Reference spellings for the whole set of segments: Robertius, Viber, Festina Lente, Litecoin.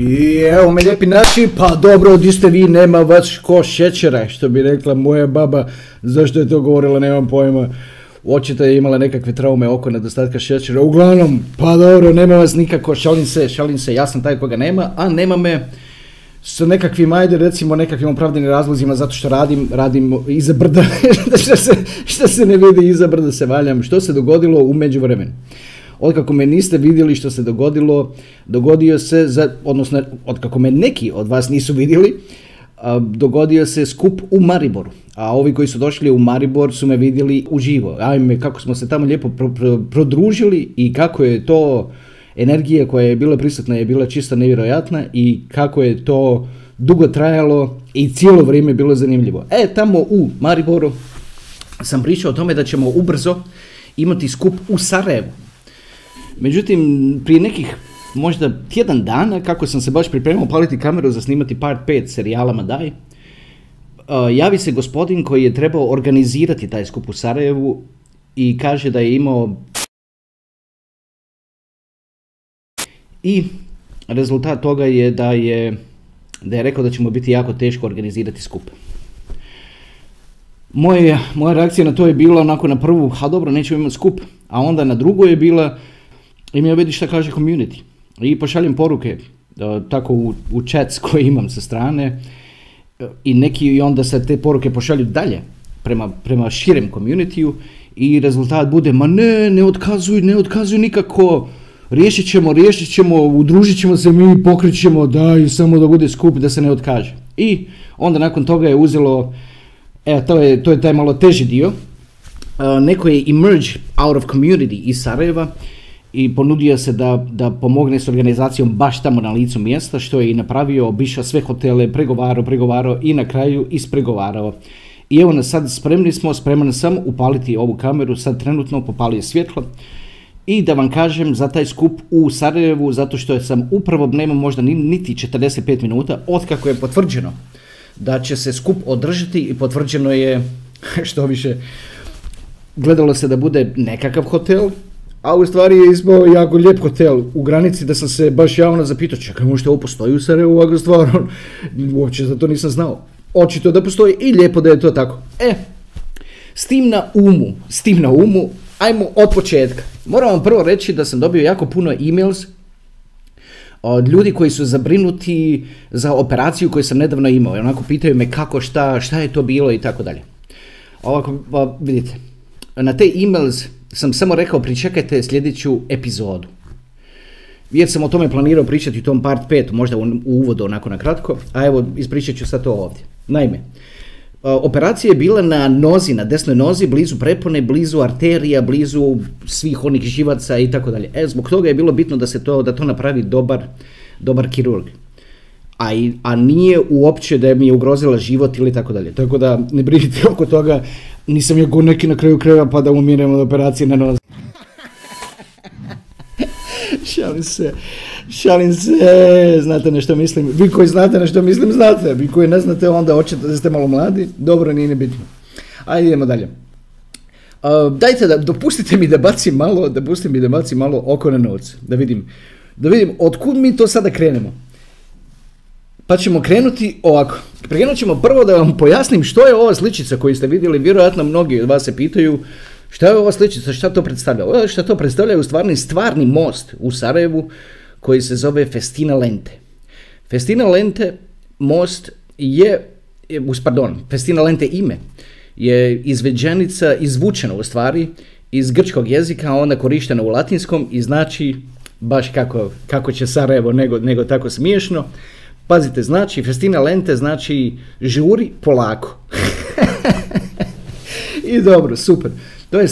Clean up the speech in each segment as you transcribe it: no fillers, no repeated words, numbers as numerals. I evo me lijepi naši, pa dobro, di ste vi, nema vas ko šećera, što bi rekla moja baba, zašto je to govorila, nemam pojma. Očito je imala nekakve traume oko nedostatka šećera, uglavnom, pa dobro, nema vas nikako, šalim se, ja sam taj koga nema, a nema me sa nekakvim, ajde recimo nekakvim opravdanim razlozima, zato što radim iza brda, što se ne vidi iza brda se valjam, što se dogodilo u međuvremenu. Otkako me niste vidjeli što se dogodilo, dogodio se, odnosno otkako me neki od vas nisu vidjeli, dogodio se skup u Mariboru, a ovi koji su došli u Maribor su me vidjeli uživo. Ajme, kako smo se tamo lijepo prodružili i kako je to energija koja je bila prisutna je bila čisto nevjerojatna i kako je to dugo trajalo i cijelo vrijeme bilo zanimljivo. E, tamo u Mariboru sam pričao o tome da ćemo ubrzo imati skup u Sarajevu. Međutim, prije nekih možda tjedan dana, kako sam se baš pripremao paliti kameru za snimati part 5 serijala Madaj, javi se gospodin koji je trebao organizirati taj skup u Sarajevu i kaže da je imao... I rezultat toga je da je rekao da ćemo biti jako teško organizirati skup. Moja reakcija na to je bila onako na prvu, ha dobro, nećemo imati skup, a onda na drugo je bila i mi vidi šta kaže community. I pošaljem poruke tako u chats koje imam sa strane i neki i onda se te poruke pošalju dalje prema širem communityu i rezultat bude ma ne otkazuj nikako, riješit ćemo, udružit ćemo se mi, pokrećemo, daj, samo da bude skup, da se ne otkaže. I onda nakon toga je uzelo, evo to je taj malo teži dio, neko je emerge out of community iz Sarajeva i ponudio se da pomogne s organizacijom baš tamo na licu mjesta, što je i napravio, obišao sve hotele, pregovarao i na kraju ispregovarao. I evo nas sad, spreman sam upaliti ovu kameru, sad trenutno popalio svjetlo. I da vam kažem za taj skup u Sarajevu, zato što sam upravo nema možda niti 45 minuta otkako je potvrđeno da će se skup održati i potvrđeno je, što više, gledalo se da bude nekakav hotel, a u stvari je ispao jako lijep hotel u granici da sam se baš javno zapitao, čekaj, možda ovo postoji u Sarajevu, ako stvarno, uopće za to nisam znao. Očito da postoji i lijepo da je to tako. E, s tim na umu, ajmo od početka. Moram vam prvo reći da sam dobio jako puno e-mails od ljudi koji su zabrinuti za operaciju koju sam nedavno imao. I onako pitaju me kako, šta je to bilo i tako dalje. Ovako, vidite, na te e-mails sam samo rekao pričekajte sljedeću epizodu. Jer sam o tome planirao pričati u tom part 5, možda u uvodu onako na kratko, a evo ispričat ću sad to ovdje. Naime, operacija je bila na nozi, na desnoj nozi, blizu prepone, blizu arterija, blizu svih onih živaca i tako dalje. E, zbog toga je bilo bitno da to napravi dobar kirurg. A nije uopće da mi je ugrozila život ili tako dalje. Tako da ne brinite oko toga, nisam ja neki na kraju kreva pa da umirem od operacije na nozi. Šalim se, znate na što mislim, vi koji znate na što mislim znate, vi koji ne znate onda očito da ste malo mladi, dobro, nije nebitno. Ajde idemo dalje. Dopustite mi da bacim malo oko na novce, da vidim otkud mi to sada krenemo. Pa ćemo krenuti ovako, krenut ćemo prvo da vam pojasnim što je ova sličica koju ste vidjeli, vjerojatno mnogi od vas se pitaju, šta je ova sličica, šta to predstavlja? Šta to predstavlja je u stvarni most u Sarajevu koji se zove Festina Lente. Festina Lente ime je izveđenica, izvučena u stvari iz grčkog jezika, a onda korištena u latinskom i znači baš kako će Sarajevo nego tako smiješno. Pazite, znači Festina Lente znači žuri polako. I dobro, super. To je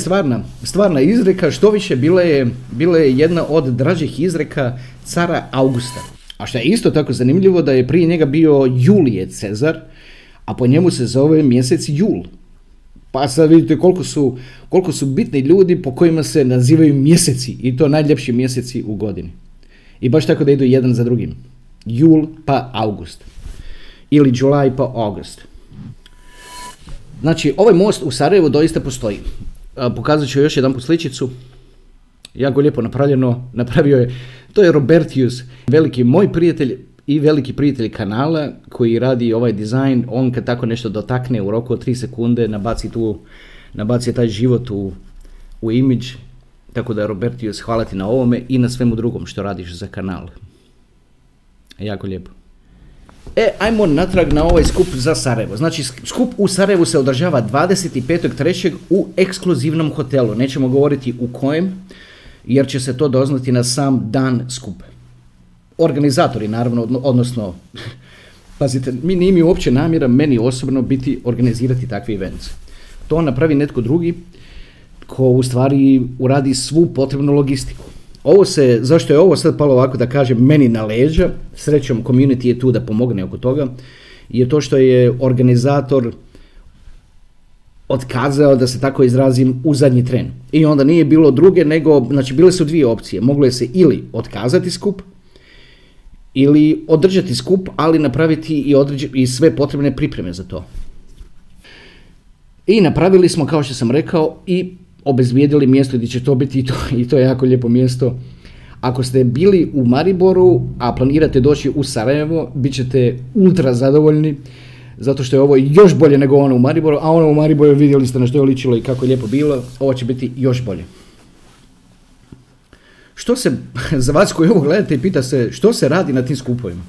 stvarna izreka, što više bila je jedna od dražih izreka cara Augusta. A što je isto tako zanimljivo da je prije njega bio Julije Cezar, a po njemu se zove mjesec jul. Pa sad vidite koliko su bitni ljudi po kojima se nazivaju mjeseci i to najljepši mjeseci u godini. I baš tako da idu jedan za drugim. Jul pa August. Ili July pa August. Znači, ovaj most u Sarajevu doista postoji. Pokazat ću još jednu sličicu, jako lijepo napravljeno, napravio je, to je Robertius, veliki moj prijatelj i veliki prijatelj kanala koji radi ovaj dizajn, on kad tako nešto dotakne u roku od 3 sekunde nabaci taj život u imidž, tako da Robertius, hvala ti na ovome i na svemu drugom što radiš za kanal. Jako lijepo. E, ajmo natrag na ovaj skup za Sarajevo. Znači, skup u Sarajevu se održava 25.3. u ekskluzivnom hotelu. Nećemo govoriti u kojem, jer će se to doznati na sam dan skupa. Organizatori, naravno, odnosno, pazite, nije mi uopće namjera meni osobno biti organizirati takvi event. To napravi netko drugi ko u stvari uradi svu potrebnu logistiku. Ovo se, zašto je ovo sad palo ovako da kažem meni na leđa, srećom community je tu da pomogne oko toga, je to što je organizator otkazao, da se tako izrazim, u zadnji tren. I onda nije bilo druge nego, znači bile su dvije opcije, moglo je se ili otkazati skup, ili održati skup, ali napraviti i sve potrebne pripreme za to. I napravili smo, kao što sam rekao, i obezbijedili mjesto gdje će to biti i to je jako lijepo mjesto. Ako ste bili u Mariboru, a planirate doći u Sarajevo, bit ćete ultra zadovoljni, zato što je ovo još bolje nego ono u Mariboru, a ono u Mariboru vidjeli ste na što je ličilo i kako je lijepo bilo, ovo će biti još bolje. Što se, za vas koji ovo gledate i pita se što se radi na tim skupovima,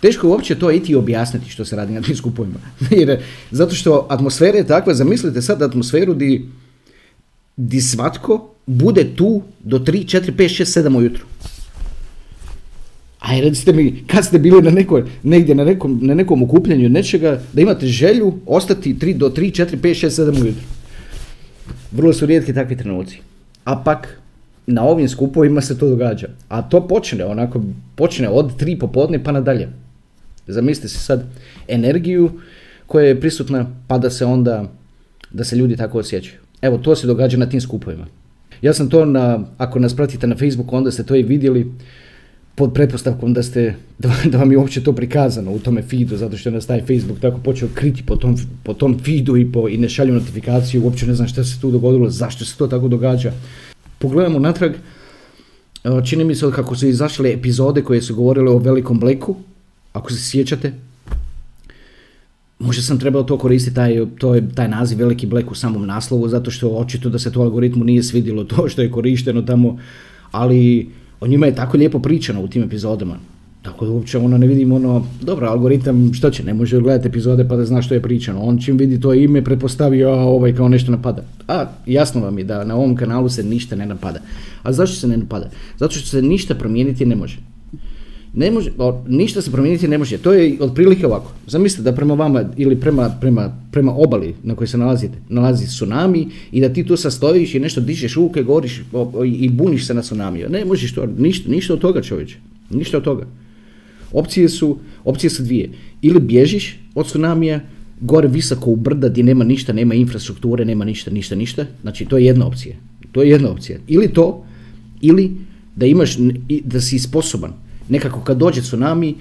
teško uopće to i ti objasniti što se radi na tim skupovima. Jer, zato što atmosfera je takva, zamislite sad atmosferu di svatko bude tu do 3, 4, 5, 6, 7 ujutru. Aj, recite mi, kad ste bili na negdje na nekom okupljanju nečega, da imate želju ostati do 3, 4, 5, 6, 7 ujutru. Vrlo su rijetki takvi trenuci. A pak, na ovim skupovima se to događa. A to počne onako, počne od 3 popodne pa nadalje. Zamislite si sad energiju koja je prisutna pa da se onda, da se ljudi tako osjećaju. Evo, to se događa na tim skupovima. Ja sam to, ako nas pratite na Facebooku, onda ste to i vidjeli pod pretpostavkom da vam je uopće to prikazano u tome feedu, zato što nas taj Facebook tako počeo kriti po tom feedu i ne šalju notifikaciju, uopće ne znam šta se tu dogodilo, zašto se to tako događa. Pogledamo natrag, čini mi se kako su izašle epizode koje su govorile o velikom bleku, ako se sjećate. Možda sam trebao to koristiti, taj naziv veliki blek u samom naslovu, zato što očito da se to algoritmu nije svidjelo to što je korišteno tamo, ali o njima je tako lijepo pričano u tim epizodama. Tako da uopće ne vidim dobro, algoritam što će, ne može gledati epizode pa da zna što je pričano. On čim vidi to ime pretpostavi, a ovaj kao nešto napada. A jasno vam je da na ovom kanalu se ništa ne napada. A zašto se ne napada? Zato što se ništa promijeniti ne može. Ništa se promijeniti ne može, to je otprilike ovako, zamislite da prema vama ili prema obali na kojoj se nalazi tsunami i da ti tu sastojiš i nešto dižeš ruke, govoriš i buniš se na tsunamiju, ne možeš to, ništa od toga čovječe, ništa od toga. Opcije su dvije, ili bježiš od tsunamija gore visoko u brda gdje nema ništa, nema infrastrukture, nema ništa, znači to je jedna opcija, ili to, ili da si sposoban. Nekako kad dođe tsunami,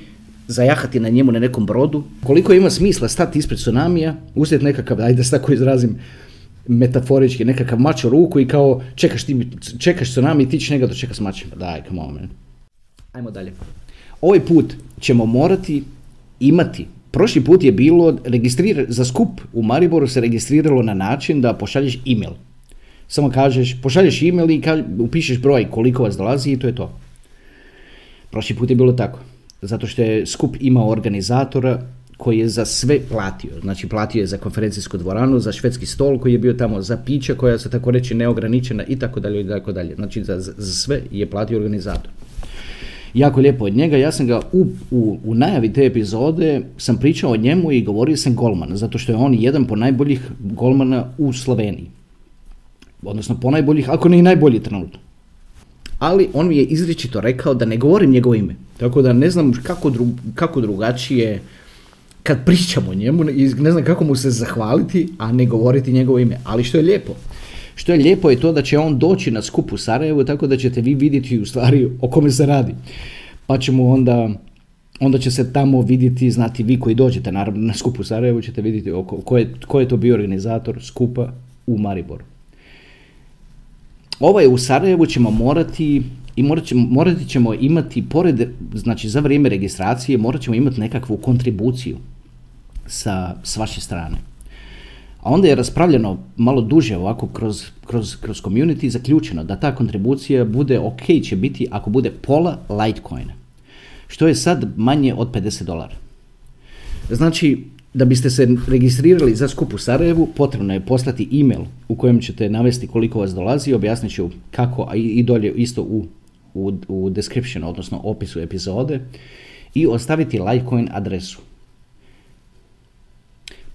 zajahati na njemu na nekom brodu. Koliko ima smisla stati ispred tsunamija, uzeti nekakav, ajde se tako izrazim metaforički, nekakav mač u ruku i kao čekaš tsunami i ti ćeš njega dočekati s mačem. Daj, come on man. Ajmo dalje. Ovaj put ćemo morati imati. Prošli put je bilo, za skup u Mariboru se registriralo na način da pošalješ e-mail. Samo kažeš, pošalješ e-mail i upišeš broj koliko vas dolazi i to je to. Prošli put je bilo tako, zato što je skup imao organizatora koji je za sve platio, znači platio je za konferencijsku dvoranu, za švedski stol koji je bio tamo, za pića koja se tako reći neograničena itd., znači za sve je platio organizator. Jako lijepo od njega, ja sam ga u najavi te epizode sam pričao o njemu i govorio sam golman, zato što je on jedan po najboljih golmana u Sloveniji, odnosno po najboljih, ako ne i najbolji trenutno. Ali on mi je izričito rekao da ne govorim njegovo ime, tako da ne znam kako drugačije kad pričam o njemu, ne znam kako mu se zahvaliti, a ne govoriti njegovo ime. Ali što je lijepo? Što je lijepo je to da će on doći na skup u Sarajevu, tako da ćete vi vidjeti u stvari o kome se radi. Pa ćemo onda će se tamo vidjeti, znati vi koji dođete, naravno na skup u Sarajevu ćete vidjeti ko je to bio organizator skupa u Mariboru. Ovaj u Sarajevu ćemo morati i morati ćemo imati, pored, znači za vrijeme registracije, morat ćemo imati nekakvu kontribuciju s vaše strane. A onda je raspravljeno malo duže ovako kroz community, zaključeno da ta kontribucija bude ok, će biti ako bude pola Litecoina, što je sad manje od $50. Znači, da biste se registrirali za skup u Sarajevu, potrebno je poslati email u kojem ćete navesti koliko vas dolazi, objasnit ću kako, a i dolje isto u description, odnosno opisu epizode, i ostaviti Litecoin adresu.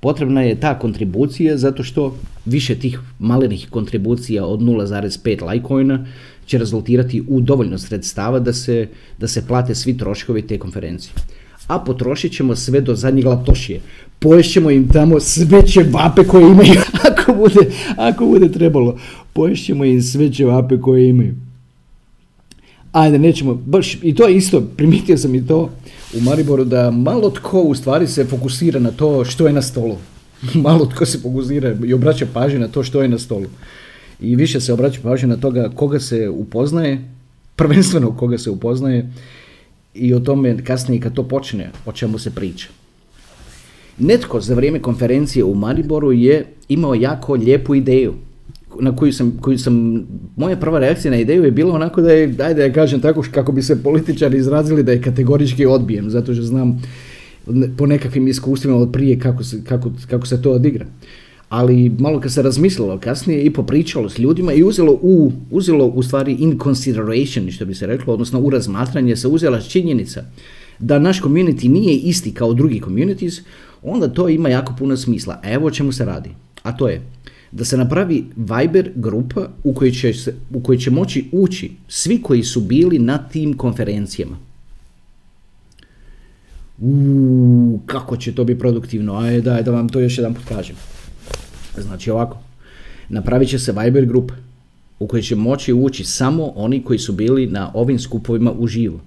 Potrebna je ta kontribucija zato što više tih malenih kontribucija od 0,5 Litecoina će rezultirati u dovoljno sredstava da se plate svi troškovi te konferencije. A potrošit ćemo sve do zadnjeg latošije. Poješćemo im tamo sve ćevape koje imaju, ako bude trebalo. Poješćemo im sve ćevape koje imaju. Ajde, nećemo, baš, i to je isto, primijetio sam i to u Mariboru, da malo tko u stvari se fokusira na to što je na stolu. Malo tko se fokusira i obraća pažnju na to što je na stolu. I više se obraća pažnju na toga koga se upoznaje, prvenstveno koga se upoznaje, i o tome kasnije kad to počne, o čemu se priča. Netko za vrijeme konferencije u Mariboru je imao jako lijepu ideju, na koju sam, moja prva reakcija na ideju je bila onako da je, ajde ja kažem tako kako bi se političari izrazili, da je kategorički odbijem, zato što znam po nekakvim iskustvima od prije kako se to odigra. Ali malo kad se razmislilo kasnije i popričalo s ljudima i uzelo u stvari in consideration, što bi se reklo, odnosno u razmatranje se uzela činjenica da naš community nije isti kao drugi communities, onda to ima jako puno smisla. A evo o čemu se radi, a to je da se napravi Viber grupa u kojoj će moći ući svi koji su bili na tim konferencijama. Kako će to biti produktivno, ajde da vam to još jedan put kažem. Znači ovako, napravit će se Viber grupa u kojoj će moći ući samo oni koji su bili na ovim skupovima uživo.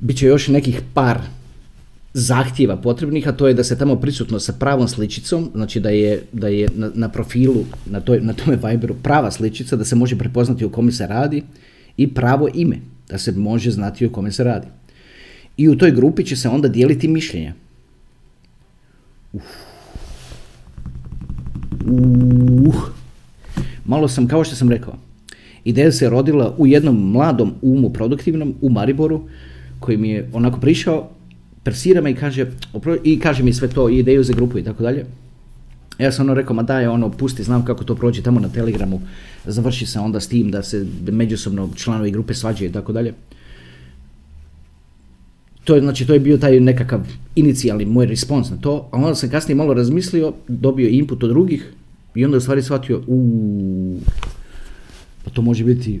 Biće još nekih par zahtjeva potrebnih, a to je da se tamo prisutno sa pravom sličicom, znači da je na profilu, na tome Viberu prava sličica, da se može prepoznati o kome se radi, i pravo ime, da se može znati o kome se radi. I u toj grupi će se onda dijeliti mišljenja. Malo sam, kao što sam rekao, ideja se rodila u jednom mladom umu produktivnom u Mariboru, koji mi je onako prišao, persira me i kaže mi sve to, i ideju za grupu i tako dalje. Ja sam ono rekao, ma daj, ono, pusti, znam kako to prođe tamo na Telegramu, završi se onda s tim da se međusobno članovi grupe svađaju i tako dalje. To je bio taj nekakav inicijalni moj respons na to, a onda sam kasnije malo razmislio, dobio input od drugih i onda u stvari shvatio, pa to može biti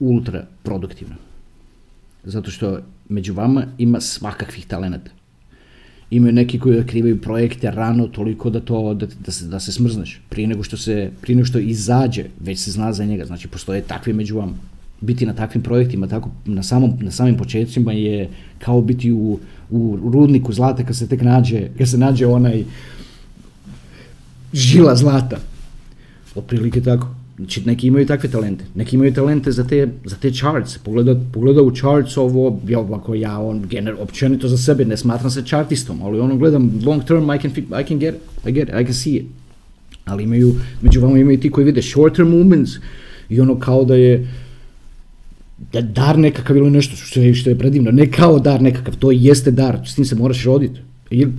ultra produktivno. Zato što među vama ima svakakvih talenata. Imaju neki koji otkrivaju projekte rano toliko da se smrzneš. Prije nego što izađe, već se zna za njega, znači postoje takvi među vama. Biti na takvim projektima, tako na samim početcima je kao biti u rudniku zlata kad se nađe onaj žila zlata. Otprilike tako. Znači, neki imaju takve talente. Neki imaju talente za te charts. Pogleda u charts ovo, općenito za sebe, ne smatram se chartistom, ali ono gledam long term, I can see it. Ali među vama imaju ti koji vide short term movements i ono kao da je dar nekakav ili nešto što je predivno, ne kao dar nekakav, to jeste dar, s tim se moraš roditi.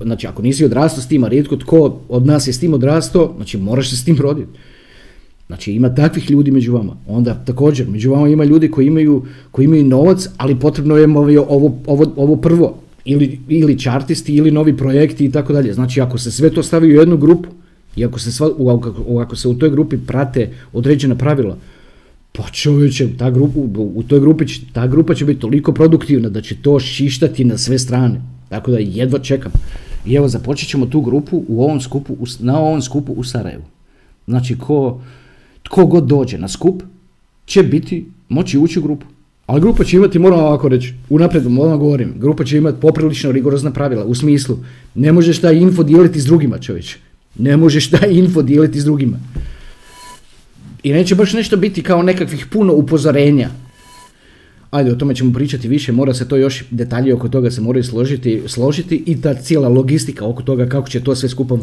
Znači, ako nisi odrastao s tim, a rijetko tko od nas je s tim odrastao, znači moraš se s tim roditi. Znači, ima takvih ljudi među vama. Onda također, među vama ima ljudi koji imaju novac, ali potrebno je ovo prvo, ili chartisti, ili novi projekti i tako dalje. Znači, ako se sve to stavi u jednu grupu, i ako se u toj grupi prate određena pravila, pa čovječe, ta grupa će biti toliko produktivna da će to šištati na sve strane. Tako da jedva čekam. I evo, započet ćemo tu grupu na ovom skupu u Sarajevu. Znači, tko god dođe na skup će moći ući u grupu. Ali grupa će imati, moram ovako reći, unaprijed moram govorim, grupa će imati poprilično rigorozna pravila, u smislu, ne možeš taj info dijeliti s drugima, čovječe. Ne možeš taj info dijeliti s drugima. I neće baš nešto biti kao nekakvih puno upozorenja ajde, o tome ćemo pričati više, mora se to još detalje oko toga se moraju složiti i ta cijela logistika oko toga kako će to sve skupa,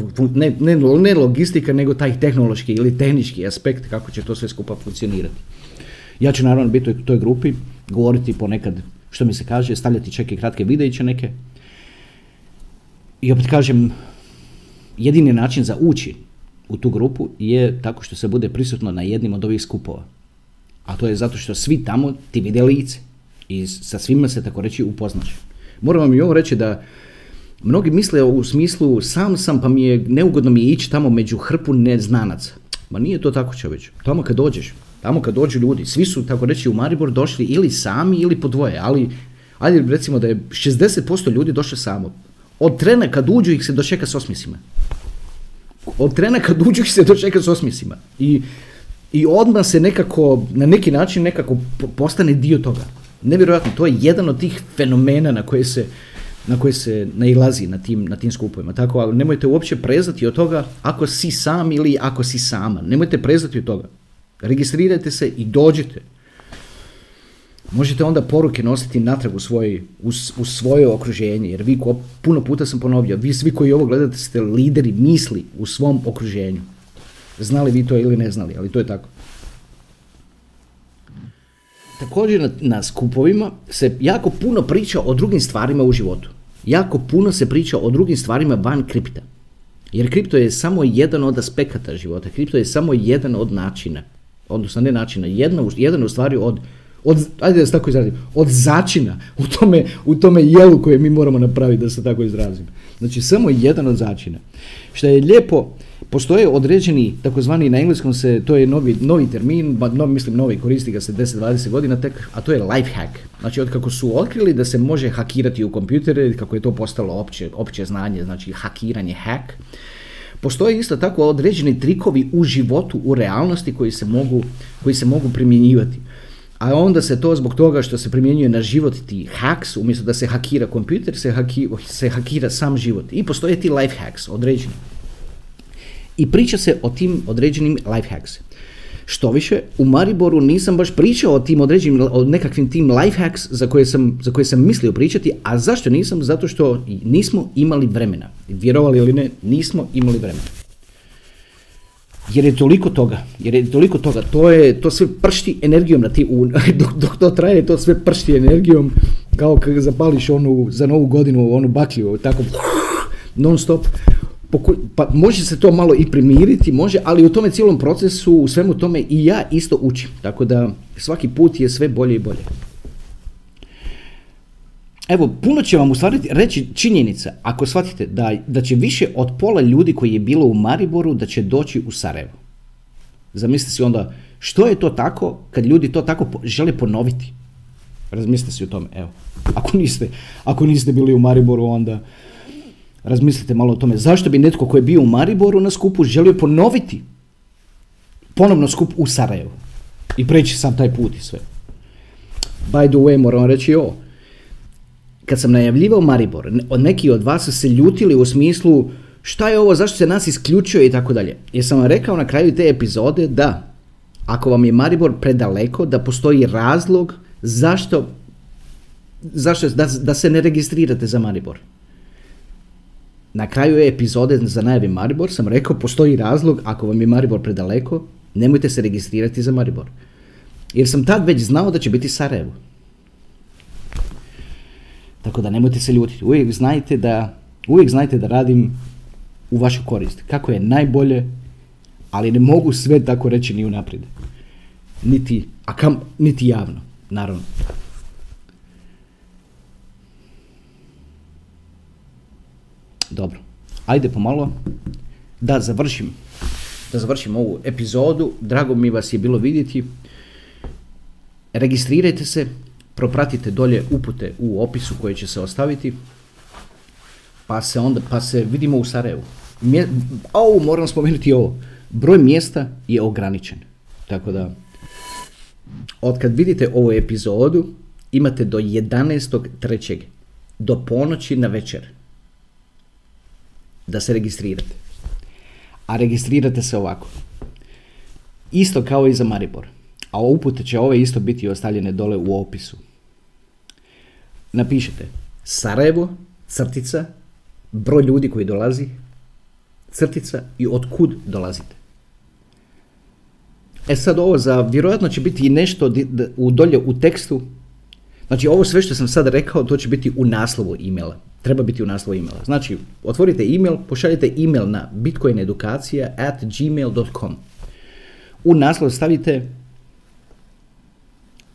ne logistika nego taj tehnološki ili tehnički aspekt kako će to sve skupa funkcionirati. Ja ću naravno biti u toj grupi, govoriti ponekad što mi se kaže, stavljati čeke kratke videiće neke i opet kažem, jedini način za ući u tu grupu je tako što se bude prisutno na jednim od ovih skupova. A to je zato što svi tamo ti vide lice i sa svima se tako reći upoznaš. Moram vam i ovo reći da mnogi misle u smislu sam sam pa mi je neugodno mi je ići tamo među hrpu neznanaca. Ma nije to tako čovječe. Tamo kad dođu ljudi, svi su tako reći u Maribor došli ili sami ili po dvoje, ali ajde recimo da je 60% ljudi došlo samo. Od trena kad uđu ih se dočeka s osmjesima. I odmah se nekako, na neki način nekako postane dio toga. Nevjerojatno, to je jedan od tih fenomena na koje se nailazi na tim skupovima. Tako, ali nemojte uopće prezati od toga ako si sam ili ako si sama. Nemojte prezati od toga. Registrirajte se i dođite. Možete onda poruke nositi natrag u svoje okruženje, jer vi, puno puta sam ponovio, vi svi koji ovo gledate ste lideri misli u svom okruženju. Znali vi to ili ne znali, ali to je tako. Također na skupovima se jako puno priča o drugim stvarima u životu. Jako puno se priča o drugim stvarima van kripta. Jer kripto je samo jedan od aspekata života. Kripto je samo jedan od načina. Odnosno ne načina, jedan u stvari od začina u tome jelu koje mi moramo napraviti, da se tako izrazim. Znači samo jedan od začina. Što je lijepo, postoje određeni, takozvani na engleskom se, to je novi termin, novi, koristi ga se 10-20 godina tek, a to je life hack. Znači od kako su otkrili da se može hakirati u kompjutere, kako je to postalo opće znanje, znači hakiranje, hack. Postoje isto tako određeni trikovi u životu, u realnosti koji se mogu primjenjivati. A onda se to zbog toga što se primjenjuje na život ti hacks, umjesto da se hakira kompjuter, se hakira sam život. I postoje ti life hacks određeni. I priča se o tim određenim life hacks. Što više, u Mariboru nisam baš pričao o nekakvim tim life hacks za koje sam mislio pričati, a zašto nisam? Zato što nismo imali vremena. Vjerovali ili ne, nismo imali vremena. Jer je toliko toga, to sve pršti energijom na ti, dok to traje, to sve pršti energijom, kao kad zapališ onu, za novu godinu, onu baklju, tako non stop. Pa može se to malo i primiriti, može, ali u tome cijelom procesu, u svemu tome i ja isto učim, tako da svaki put je sve bolje i bolje. Evo, puno će vam u stvari reći činjenica, ako shvatite da će više od pola ljudi koji je bilo u Mariboru, da će doći u Sarajevo. Zamislite si onda, što je to tako kad ljudi to tako žele ponoviti? Razmislite si o tome, evo. Ako niste bili u Mariboru, onda razmislite malo o tome. Zašto bi netko koji je bio u Mariboru na skupu želio ponoviti ponovno skup u Sarajevu i preći sam taj put i sve? By the way, moram reći ovo. Kad sam najavljivao Maribor, neki od vas su se ljutili u smislu šta je ovo, zašto se nas isključuje i tako dalje. Jer sam vam rekao na kraju te epizode da ako vam je Maribor predaleko, da postoji razlog zašto da se ne registrirate za Maribor. Na kraju epizode za najavi Maribor sam rekao postoji razlog, ako vam je Maribor predaleko, nemojte se registrirati za Maribor. Jer sam tad već znao da će biti Sarajevo. Tako da nemojte se ljutiti, uvijek znajte da radim u vašu korist, kako je najbolje, ali ne mogu sve tako reći ni unaprijed, niti javno, naravno. Dobro, ajde pomalo da završim ovu epizodu, drago mi vas je bilo vidjeti, registrirajte se, propratite dolje upute u opisu koje će se ostaviti, pa se vidimo u Sarajevu. Moram spomenuti ovo, broj mjesta je ograničen, tako da otkad vidite ovu epizodu imate do 11.3. do ponoći na večer da se registrirate, a registrirate se ovako, isto kao i za Maribor, a upute će ove isto biti ostavljene dole u opisu. napišite Sarajevo, crtica, broj ljudi koji dolazi, crtica i otkud dolazite. E sad ovo za, vjerojatno će biti i nešto dolje u tekstu, znači ovo sve što sam sad rekao, to će biti u naslovu e-maila. Treba biti u naslovu e-maila. Znači, otvorite e-mail, pošaljite e-mail na bitcoinedukacija@gmail.com. U naslov stavite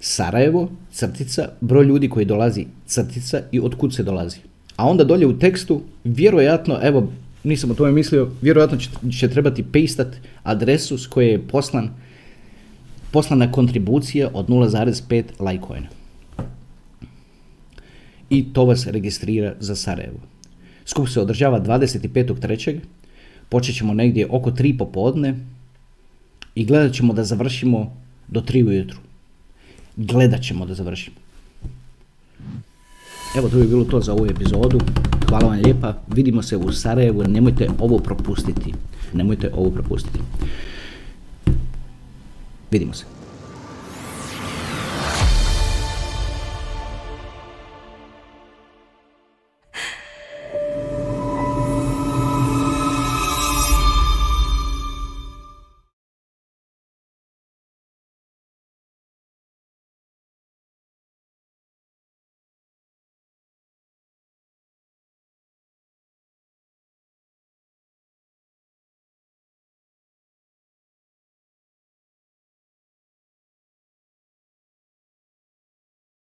Sarajevo, crtica, broj ljudi koji dolazi, crtica i otkud se dolazi. A onda dolje u tekstu, vjerojatno, evo, nisam o tome mislio, vjerojatno će trebati pastat adresu s koje je poslana kontribucija od 0,5 Litecoina. I to vas registrira za Sarajevo. Skup se održava 25.3. Počet ćemo negdje oko 3 popodne i gledat ćemo da završimo do 3 ujutru. Gledat ćemo da završimo. Evo, to bi bilo to za ovu epizodu. Hvala vam lijepa. Vidimo se u Sarajevu. Nemojte ovo propustiti. Nemojte ovo propustiti. Vidimo se.